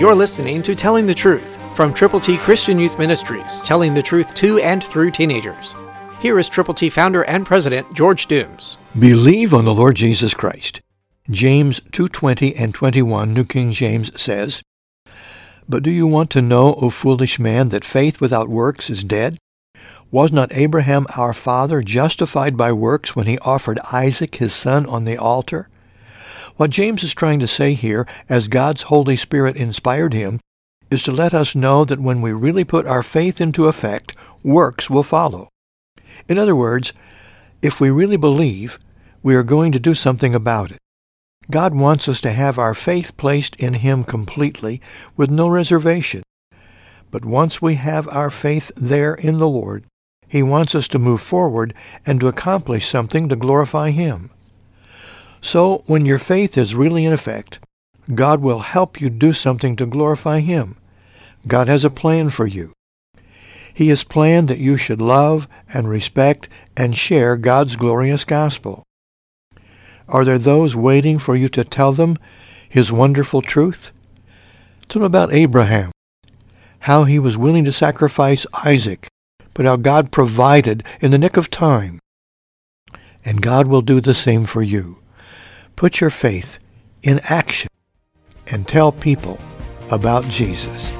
You're listening to Telling the Truth from Triple T Christian Youth Ministries, telling the truth to and through teenagers. Here is Triple T founder and president George Dooms. Believe on the Lord Jesus Christ. James 2:20 and 21, New King James, says, "But do you want to know, O foolish man, that faith without works is dead? Was not Abraham our father justified by works when he offered Isaac his son on the altar?" What James is trying to say here, as God's Holy Spirit inspired him, is to let us know that when we really put our faith into effect, works will follow. In other words, if we really believe, we are going to do something about it. God wants us to have our faith placed in Him completely, with no reservation. But once we have our faith there in the Lord, He wants us to move forward and to accomplish something to glorify Him. So, when your faith is really in effect, God will help you do something to glorify Him. God has a plan for you. He has planned that you should love and respect and share God's glorious gospel. Are there those waiting for you to tell them His wonderful truth? Tell them about Abraham, how he was willing to sacrifice Isaac, but how God provided in the nick of time. And God will do the same for you. Put your faith in action and tell people about Jesus.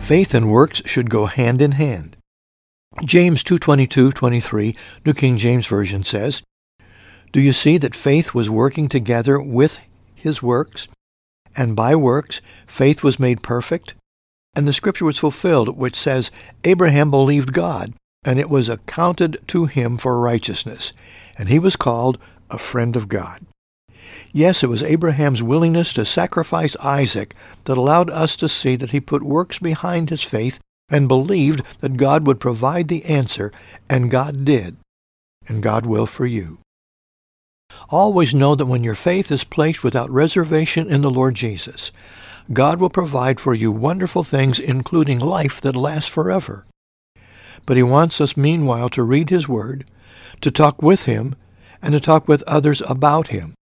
Faith and works should go hand in hand. James 2:22-23, New King James Version, says, "Do you see that faith was working together with his works? And by works faith was made perfect? And the scripture was fulfilled, which says, Abraham believed God, and it was accounted to him for righteousness, and he was called a friend of God." Yes, it was Abraham's willingness to sacrifice Isaac that allowed us to see that he put works behind his faith and believed that God would provide the answer, and God did, and God will for you. Always know that when your faith is placed without reservation in the Lord Jesus, God will provide for you wonderful things, including life that lasts forever. But He wants us, meanwhile, to read His Word, to talk with Him, and to talk with others about Him,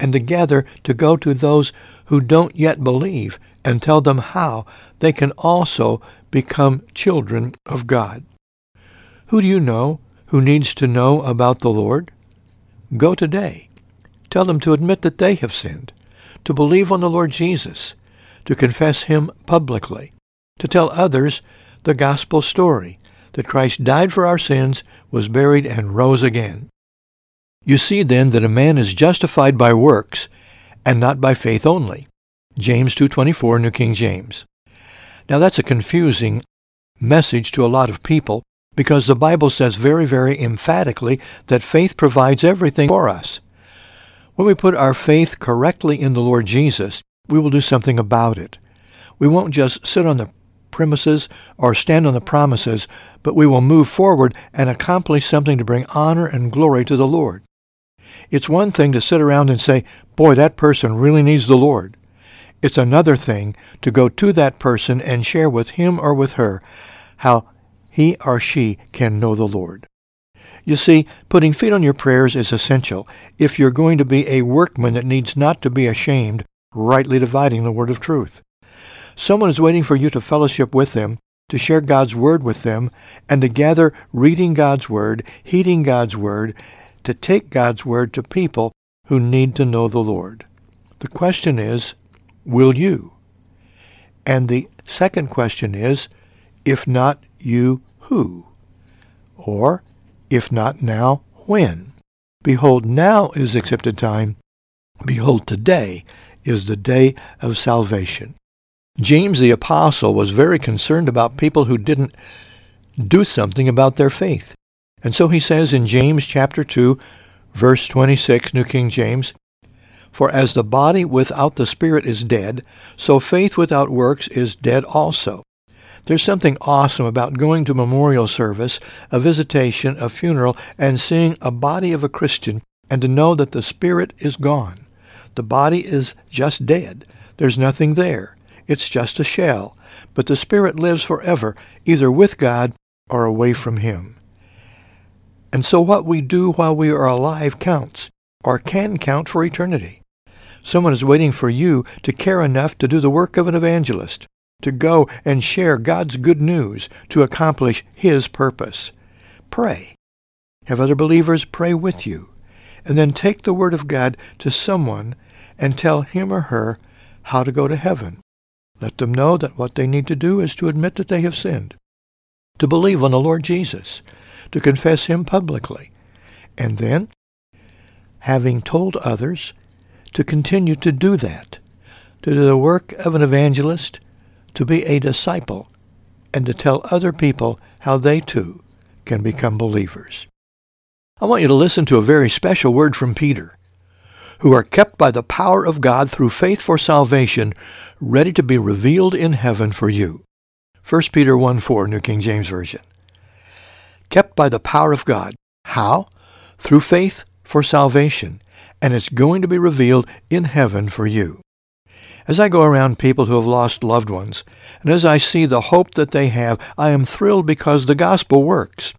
and together to go to those who don't yet believe and tell them how they can also become children of God. Who do you know who needs to know about the Lord? Go today. Tell them to admit that they have sinned, to believe on the Lord Jesus, to confess Him publicly, to tell others the gospel story, that Christ died for our sins, was buried, and rose again. You see then that a man is justified by works, and not by faith only. James 2:24, New King James. Now that's a confusing message to a lot of people, because the Bible says very, very emphatically that faith provides everything for us. When we put our faith correctly in the Lord Jesus, we will do something about it. We won't just sit on the premises or stand on the promises, but we will move forward and accomplish something to bring honor and glory to the Lord. It's one thing to sit around and say, "Boy, that person really needs the Lord." It's another thing to go to that person and share with him or with her how he or she can know the Lord. You see, putting feet on your prayers is essential if you're going to be a workman that needs not to be ashamed, rightly dividing the word of truth. Someone is waiting for you to fellowship with them, to share God's Word with them, and together reading God's Word, heeding God's Word, to take God's Word to people who need to know the Lord. The question is, will you? And the second question is, if not you, who? Or, if not now, when? Behold, now is the accepted time. Behold, today is the day of salvation. James the Apostle was very concerned about people who didn't do something about their faith. And so he says in James chapter 2, verse 26, New King James, "For as the body without the Spirit is dead, so faith without works is dead also." There's something awesome about going to a memorial service, a visitation, a funeral, and seeing a body of a Christian, and to know that the Spirit is gone. The body is just dead. There's nothing there. It's just a shell, but the Spirit lives forever, either with God or away from Him. And so what we do while we are alive counts, or can count for eternity. Someone is waiting for you to care enough to do the work of an evangelist, to go and share God's good news to accomplish His purpose. Pray. Have other believers pray with you, and then take the Word of God to someone and tell him or her how to go to heaven. Let them know that what they need to do is to admit that they have sinned, to believe on the Lord Jesus, to confess Him publicly, and then, having told others, to continue to do that, to do the work of an evangelist, to be a disciple, and to tell other people how they too can become believers. I want you to listen to a very special word from Peter, who are kept by the power of God through faith for salvation, ready to be revealed in heaven for you. 1 Peter 1:4, New King James Version. Kept by the power of God. How? Through faith for salvation, and it's going to be revealed in heaven for you. As I go around people who have lost loved ones, and as I see the hope that they have, I am thrilled because the gospel works.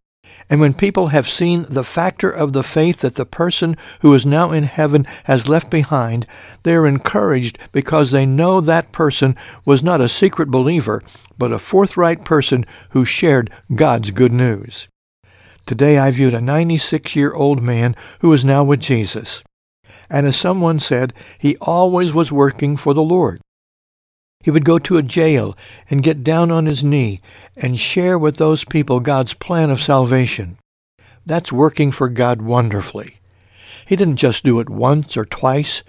And when people have seen the factor of the faith that the person who is now in heaven has left behind, they are encouraged because they know that person was not a secret believer, but a forthright person who shared God's good news. Today I viewed a 96-year-old man who is now with Jesus. And as someone said, he always was working for the Lord. He would go to a jail and get down on his knee and share with those people God's plan of salvation. That's working for God wonderfully. He didn't just do it once or twice,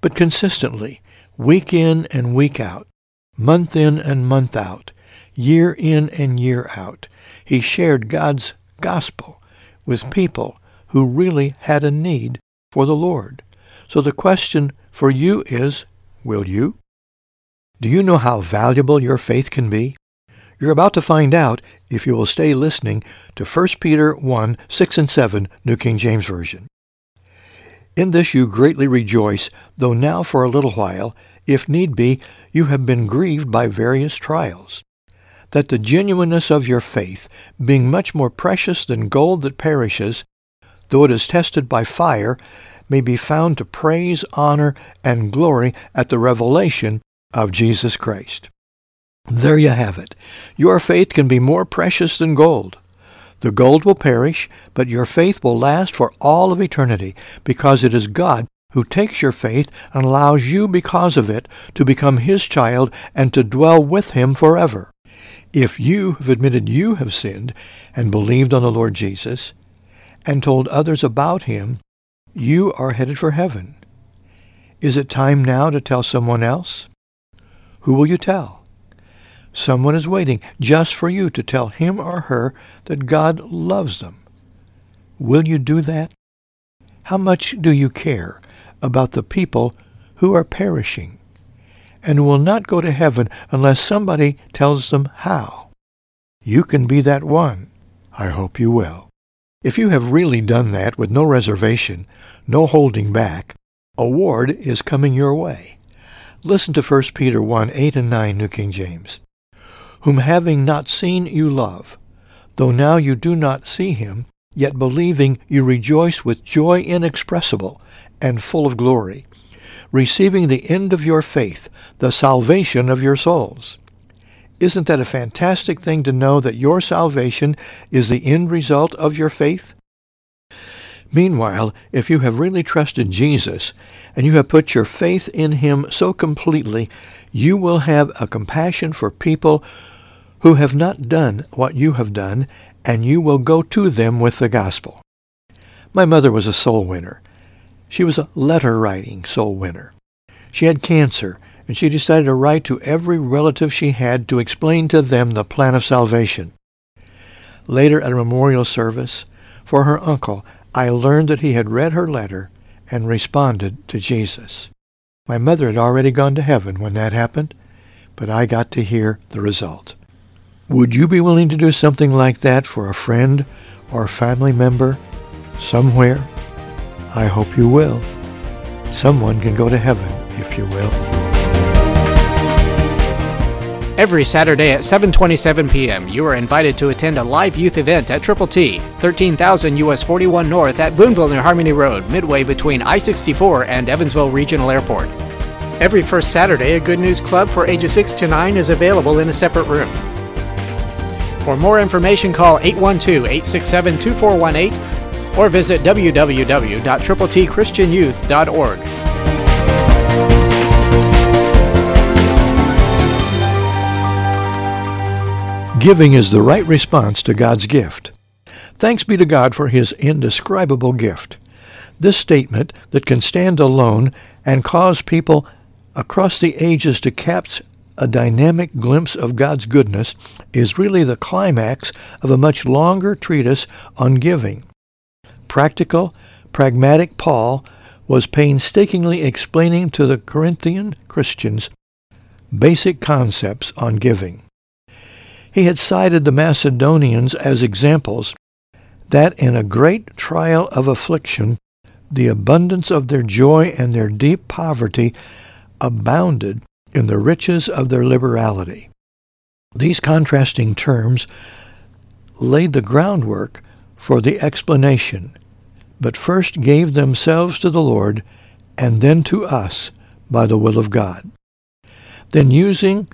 but consistently, week in and week out, month in and month out, year in and year out. He shared God's gospel with people who really had a need for the Lord. So the question for you is, will you? Do you know how valuable your faith can be? You're about to find out if you will stay listening to 1 Peter 1, 6 and 7, New King James Version. In this you greatly rejoice, though now for a little while, if need be, you have been grieved by various trials, that the genuineness of your faith, being much more precious than gold that perishes, though it is tested by fire, may be found to praise, honor, and glory at the revelation of Jesus Christ. There you have it. Your faith can be more precious than gold. The gold will perish, but your faith will last for all of eternity, because it is God who takes your faith and allows you, because of it, to become His child and to dwell with Him forever. If you have admitted you have sinned and believed on the Lord Jesus and told others about Him, you are headed for heaven. Is it time now to tell someone else? Who will you tell? Someone is waiting just for you to tell him or her that God loves them. Will you do that? How much do you care about the people who are perishing and will not go to heaven unless somebody tells them how? You can be that one. I hope you will. If you have really done that with no reservation, no holding back, a reward is coming your way. Listen to 1 Peter 1, 8 and 9, New King James. Whom having not seen you love, though now you do not see Him, yet believing you rejoice with joy inexpressible and full of glory, receiving the end of your faith, the salvation of your souls. Isn't that a fantastic thing to know that your salvation is the end result of your faith? Meanwhile, if you have really trusted Jesus and you have put your faith in Him so completely, you will have a compassion for people who have not done what you have done, and you will go to them with the gospel. My mother was a soul winner. She was a letter-writing soul winner. She had cancer, and she decided to write to every relative she had to explain to them the plan of salvation. Later, at a memorial service for her uncle, I learned that he had read her letter and responded to Jesus. My mother had already gone to heaven when that happened, but I got to hear the result. Would you be willing to do something like that for a friend or family member somewhere? I hope you will. Someone can go to heaven if you will. Every Saturday at 7:27 p.m., you are invited to attend a live youth event at Triple T, 13,000 US 41 North at Boonville and Harmony Road, midway between I-64 and Evansville Regional Airport. Every first Saturday, a Good News Club for ages 6 to 9 is available in a separate room. For more information, call 812-867-2418 or visit www.tripletchristianyouth.org. Giving is the right response to God's gift. Thanks be to God for His indescribable gift. This statement that can stand alone and cause people across the ages to catch a dynamic glimpse of God's goodness is really the climax of a much longer treatise on giving. Practical, pragmatic Paul was painstakingly explaining to the Corinthian Christians basic concepts on giving. He had cited the Macedonians as examples that in a great trial of affliction, the abundance of their joy and their deep poverty abounded in the riches of their liberality. These contrasting terms laid the groundwork for the explanation, but first gave themselves to the Lord and then to us by the will of God. Then using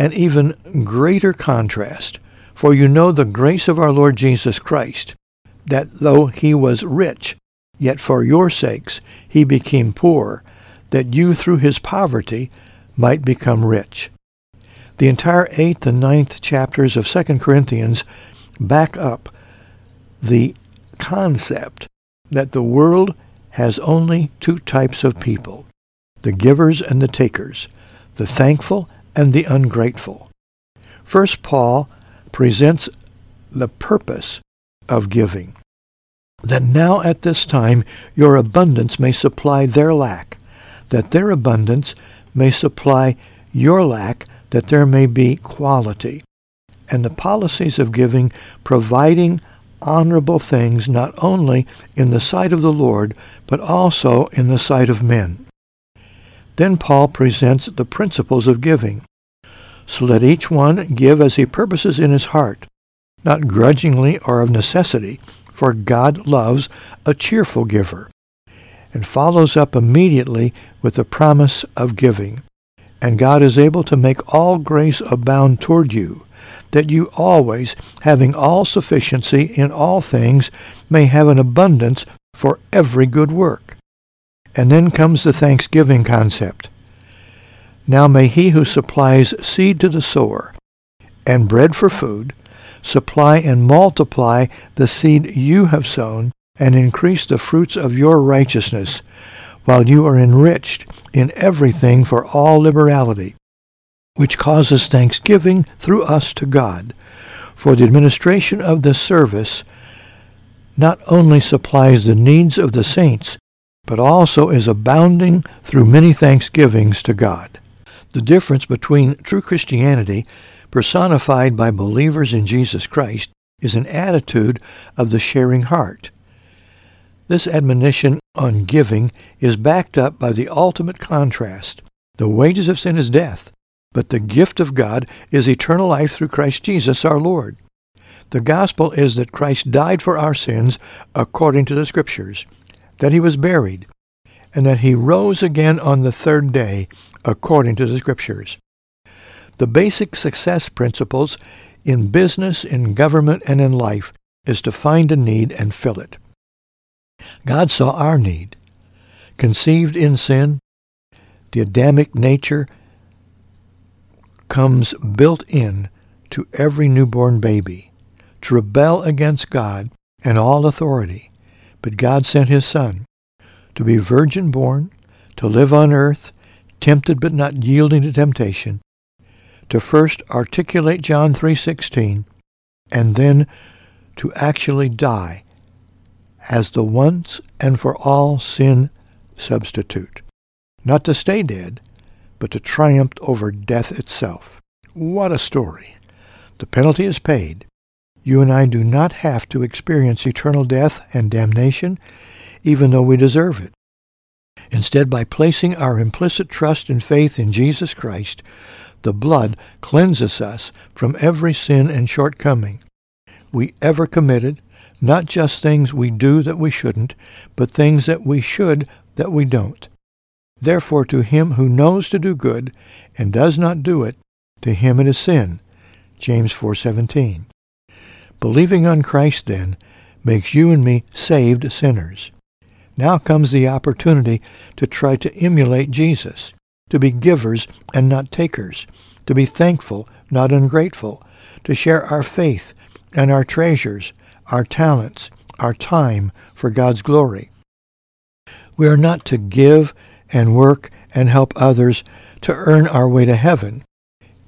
an even greater contrast, for you know the grace of our Lord Jesus Christ, that though he was rich, yet for your sakes he became poor, that you through his poverty might become rich. The entire 8th and 9th chapters of 2 Corinthians back up the concept that the world has only two types of people, the givers and the takers, the thankful and the ungrateful. First, Paul presents the purpose of giving, that now at this time your abundance may supply their lack, that their abundance may supply your lack, that there may be quality, and the policies of giving providing honorable things not only in the sight of the Lord, but also in the sight of men. Then Paul presents the principles of giving. So let each one give as he purposes in his heart, not grudgingly or of necessity, for God loves a cheerful giver, and follows up immediately with the promise of giving. And God is able to make all grace abound toward you, that you always, having all sufficiency in all things, may have an abundance for every good work. And then comes the thanksgiving concept. Now may he who supplies seed to the sower and bread for food supply and multiply the seed you have sown and increase the fruits of your righteousness, while you are enriched in everything for all liberality, which causes thanksgiving through us to God. For the administration of this service not only supplies the needs of the saints, but also is abounding through many thanksgivings to God. The difference between true Christianity, personified by believers in Jesus Christ, is an attitude of the sharing heart. This admonition on giving is backed up by the ultimate contrast. The wages of sin is death, but the gift of God is eternal life through Christ Jesus our Lord. The gospel is that Christ died for our sins according to the Scriptures, that he was buried, and that he rose again on the third day, according to the Scriptures. The basic success principles in business, in government, and in life is to find a need and fill it. God saw our need. Conceived in sin, the Adamic nature comes built in to every newborn baby, to rebel against God and all authority. But God sent His Son to be virgin-born, to live on earth, tempted but not yielding to temptation, to first articulate John 3:16, and then to actually die as the once and for all sin substitute. Not to stay dead, but to triumph over death itself. What a story! The penalty is paid. You and I do not have to experience eternal death and damnation, even though we deserve it. Instead, by placing our implicit trust and faith in Jesus Christ, the blood cleanses us from every sin and shortcoming we ever committed, not just things we do that we shouldn't, but things that we should that we don't. Therefore, to him who knows to do good and does not do it, to him it is sin. James 4:17. Believing on Christ, then, makes you and me saved sinners. Now comes the opportunity to try to emulate Jesus, to be givers and not takers, to be thankful, not ungrateful, to share our faith and our treasures, our talents, our time for God's glory. We are not to give and work and help others to earn our way to heaven.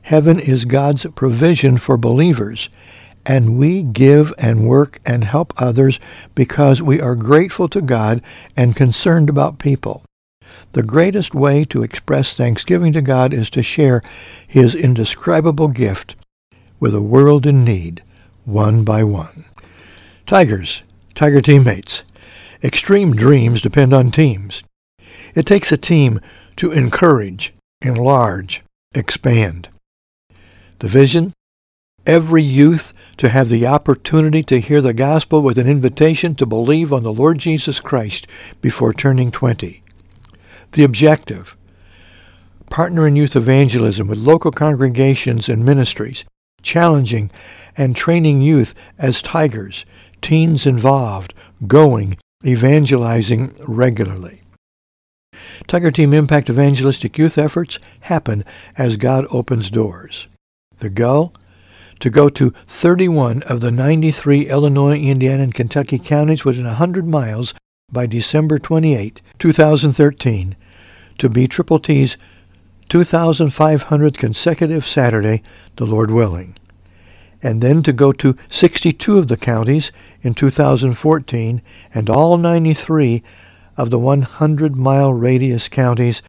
Heaven is God's provision for believers, and we give and work and help others because we are grateful to God and concerned about people. The greatest way to express thanksgiving to God is to share His indescribable gift with a world in need, one by one. Tigers, Tiger teammates. Extreme dreams depend on teams. It takes a team to encourage, enlarge, expand. The vision? Every youth to have the opportunity to hear the gospel with an invitation to believe on the Lord Jesus Christ before turning 20. The objective? Partner in youth evangelism with local congregations and ministries, challenging and training youth as tigers, teens involved, going, evangelizing regularly. Tiger Team Impact evangelistic youth efforts happen as God opens doors. The goal? To go to 31 of the 93 Illinois, Indiana, and Kentucky counties within 100 miles by December 28, 2013, to be Triple T's 2,500th consecutive Saturday, the Lord willing, and then to go to 62 of the counties in 2014 and all 93 of the 100-mile radius counties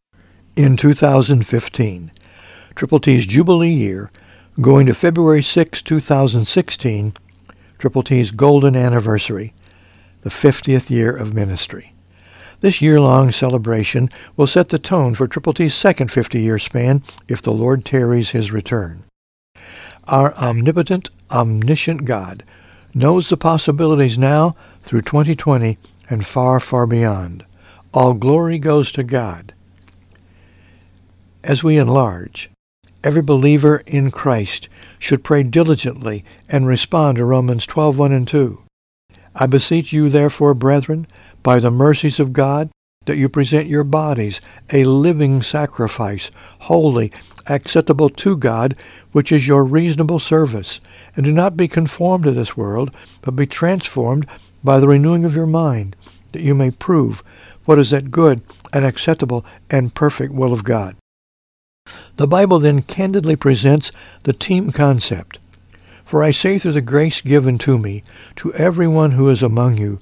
in 2015. Triple T's Jubilee year, going to February 6, 2016, Triple T's golden anniversary, the 50th year of ministry. This year-long celebration will set the tone for Triple T's second 50-year span if the Lord tarries His return. Our omnipotent, omniscient God knows the possibilities now through 2020 and far, far beyond. All glory goes to God. As we enlarge, every believer in Christ should pray diligently and respond to Romans 12:1 and 2. I beseech you, therefore, brethren, by the mercies of God, that you present your bodies a living sacrifice, holy, acceptable to God, which is your reasonable service. And do not be conformed to this world, but be transformed by the renewing of your mind, that you may prove what is that good and acceptable and perfect will of God. The Bible then candidly presents the team concept. For I say through the grace given to me, to everyone who is among you,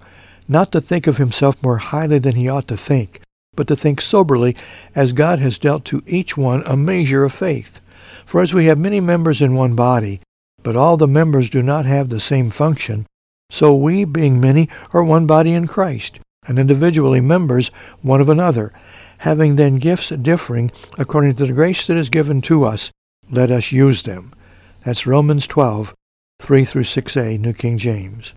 not to think of himself more highly than he ought to think, but to think soberly, as God has dealt to each one a measure of faith. For as we have many members in one body, but all the members do not have the same function, so we, being many, are one body in Christ, and individually members one of another. Having then gifts differing according to the grace that is given to us, let us use them. That's Romans 12, 3 through 6a, New King James.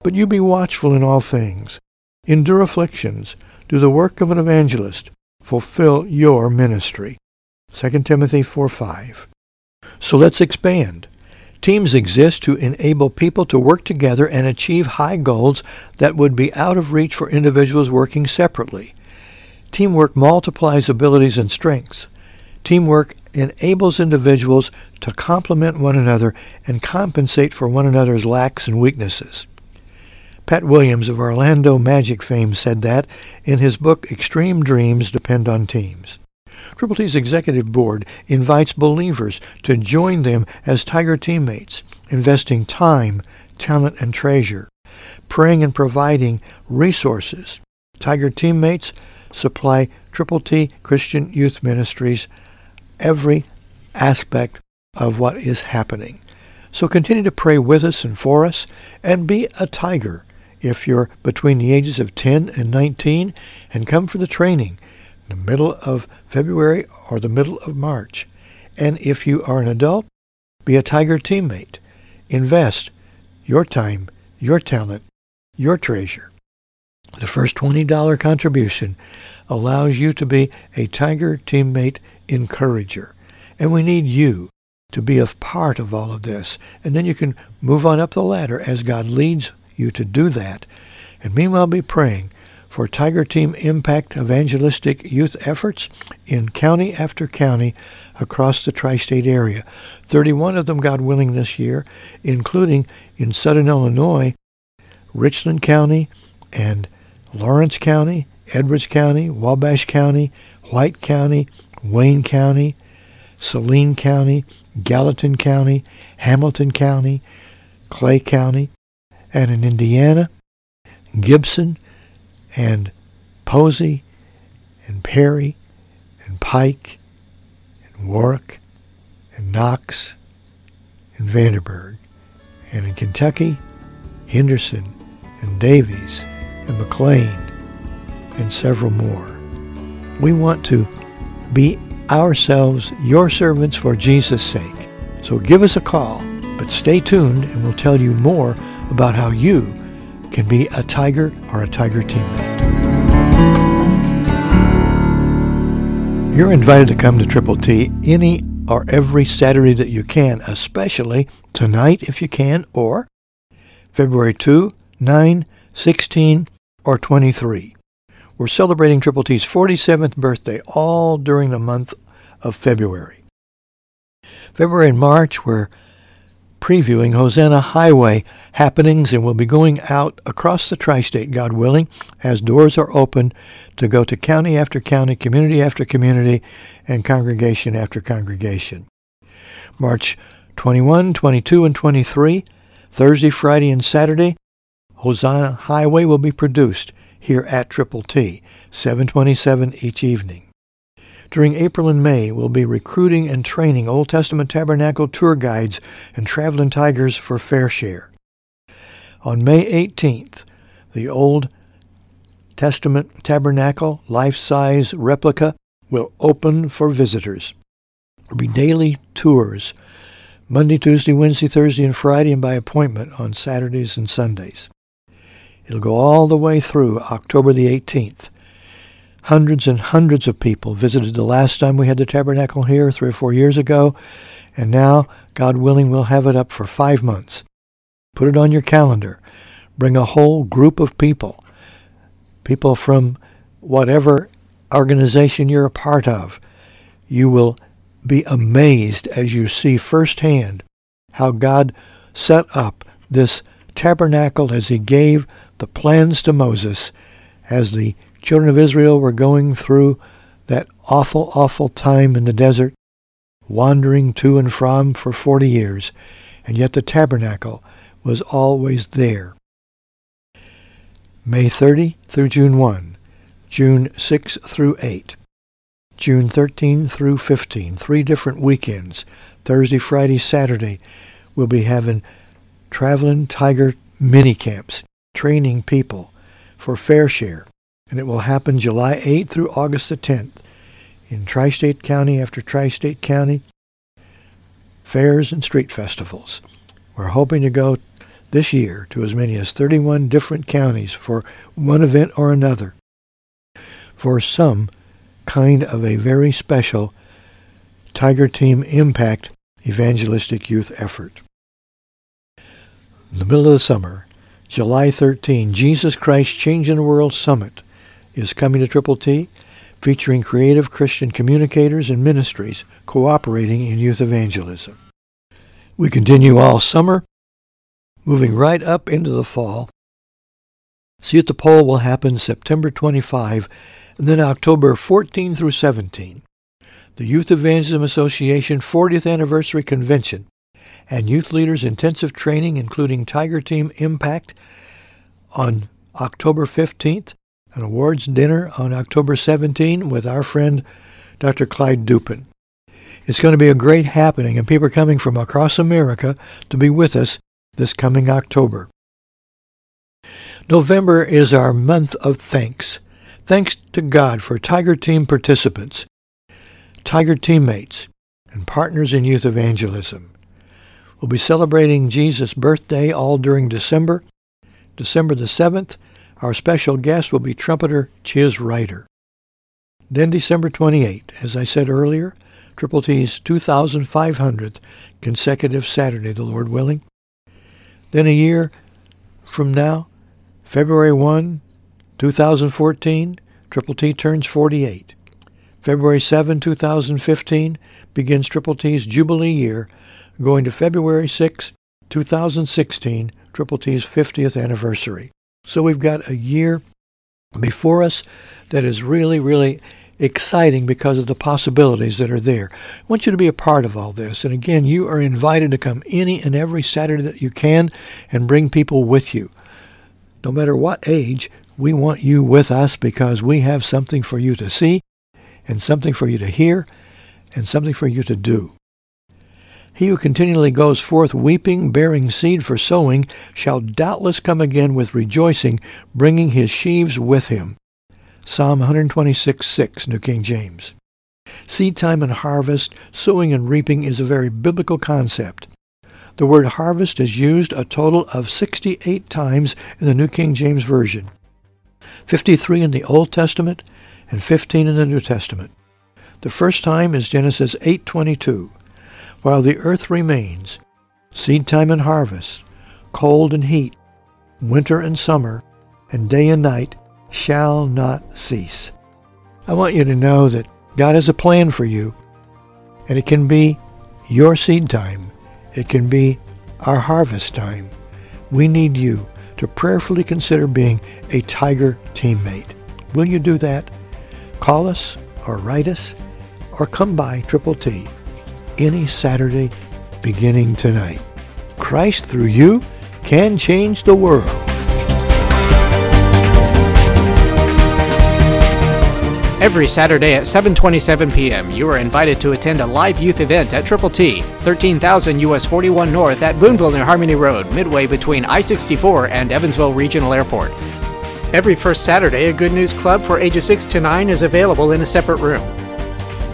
But you be watchful in all things. Endure afflictions. Do the work of an evangelist. Fulfill your ministry. 2 Timothy 4:5. So let's expand. Teams exist to enable people to work together and achieve high goals that would be out of reach for individuals working separately. Teamwork multiplies abilities and strengths. Teamwork enables individuals to complement one another and compensate for one another's lacks and weaknesses. Pat Williams of Orlando Magic fame said that in his book Extreme Dreams Depend on Teams. Triple T's executive board invites believers to join them as Tiger teammates, investing time, talent, and treasure, praying and providing resources. Tiger teammates supply Triple T Christian Youth Ministries every aspect of what is happening. So continue to pray with us and for us, and be a Tiger. If you're between the ages of 10 and 19, and come for the training in the middle of February or the middle of March, And if you are an adult, be a Tiger teammate. Invest your time, your talent, your treasure. The first $20 contribution allows you to be a Tiger teammate encourager. And we need you to be a part of all of this. And then you can move on up the ladder as God leads you to do that. And meanwhile, be praying for Tiger Team Impact evangelistic youth efforts in county after county across the tri-state area. 31 of them, God willing, this year, including in southern Illinois, Richland County and Lawrence County, Edwards County, Wabash County, White County, Wayne County, Saline County, Gallatin County, Hamilton County, Clay County, and in Indiana, Gibson and Posey and Perry and Pike and Warwick and Knox and Vanderburg, and in Kentucky, Henderson and Davies and McLean and several more. We want to be ourselves your servants for Jesus' sake. So give us a call, but stay tuned and we'll tell you more about how you can be a Tiger or a Tiger teammate. You're invited to come to Triple T any or every Saturday that you can, especially tonight if you can, or February 2, 9, 16, or 23. We're celebrating Triple T's 47th birthday all during the month of February. February and March, we're previewing Hosanna Highway happenings, and we'll be going out across the tri-state, God willing, as doors are open to go to county after county, community after community, and congregation after congregation. March 21, 22, and 23, Thursday, Friday, and Saturday, Hosanna Highway will be produced here at Triple T, 7:27 each evening. During April and May, we'll be recruiting and training Old Testament Tabernacle tour guides and traveling Tigers for fair share. On May 18th, the Old Testament Tabernacle life-size replica will open for visitors. There'll be daily tours, Monday, Tuesday, Wednesday, Thursday, and Friday, and by appointment on Saturdays and Sundays. It'll go all the way through October the 18th. Hundreds and hundreds of people visited the last time we had the tabernacle here 3 or 4 years ago, and now, God willing, we'll have it up for 5 months. Put it on your calendar. Bring a whole group of people from whatever organization you're a part of. You will be amazed as you see firsthand how God set up this tabernacle as he gave the plans to Moses as the children of Israel were going through that awful, awful time in the desert, wandering to and from for 40 years, and yet the tabernacle was always there. May 30 through June 1, June 6 through 8, June 13 through 15, 3 different weekends, Thursday, Friday, Saturday, we'll be having traveling Tiger mini camps, training people for fair share. And it will happen July 8th through August the 10th in tri-state county after tri-state county, fairs and street festivals. We're hoping to go this year to as many as 31 different counties for one event or another for some kind of a very special Tiger Team Impact evangelistic youth effort. In the middle of the summer, July 13, Jesus Christ Changing the World Summit is coming to Triple T, featuring creative Christian communicators and ministries cooperating in youth evangelism. We continue all summer, moving right up into the fall. See at the Pole will happen September 25, and then October 14 through 17. The Youth Evangelism Association 40th Anniversary Convention and Youth Leaders Intensive Training, including Tiger Team Impact, on October 15th, an awards dinner on October 17 with our friend Dr. Clyde Dupin. It's going to be a great happening, and people are coming from across America to be with us this coming October. November is our month of thanks. Thanks to God for Tiger Team participants, Tiger teammates, and partners in youth evangelism. We'll be celebrating Jesus' birthday all during December. December the 7th, our special guest will be trumpeter Chiz Ryder. Then December 28th, as I said earlier, Triple T's 2,500th consecutive Saturday, the Lord willing. Then a year from now, February 1, 2014, Triple T turns 48. February 7, 2015 begins Triple T's Jubilee year, going to February 6, 2016, Triple T's 50th anniversary. So we've got a year before us that is really, really exciting because of the possibilities that are there. I want you to be a part of all this. And again, you are invited to come any and every Saturday that you can and bring people with you. No matter what age, we want you with us because we have something for you to see and something for you to hear and something for you to do. He who continually goes forth weeping, bearing seed for sowing, shall doubtless come again with rejoicing, bringing his sheaves with him. Psalm 126:6, New King James. Seed time and harvest, sowing and reaping is a very biblical concept. The word harvest is used a total of 68 times in the New King James Version, 53 in the Old Testament, and 15 in the New Testament. The first time is Genesis 8:22. While the earth remains, seed time and harvest, cold and heat, winter and summer, and day and night shall not cease. I want you to know that God has a plan for you, and it can be your seed time. It can be our harvest time. We need you to prayerfully consider being a Tiger teammate. Will you do that? Call us or write us or come by Triple T any Saturday beginning tonight. Christ through you can change the world. Every Saturday at 7:27 p.m., you are invited to attend a live youth event at Triple T, 13,000 U.S. 41 North at Boonville near Harmony Road, midway between I-64 and Evansville Regional Airport. Every first Saturday, a Good News Club for ages 6 to 9 is available in a separate room.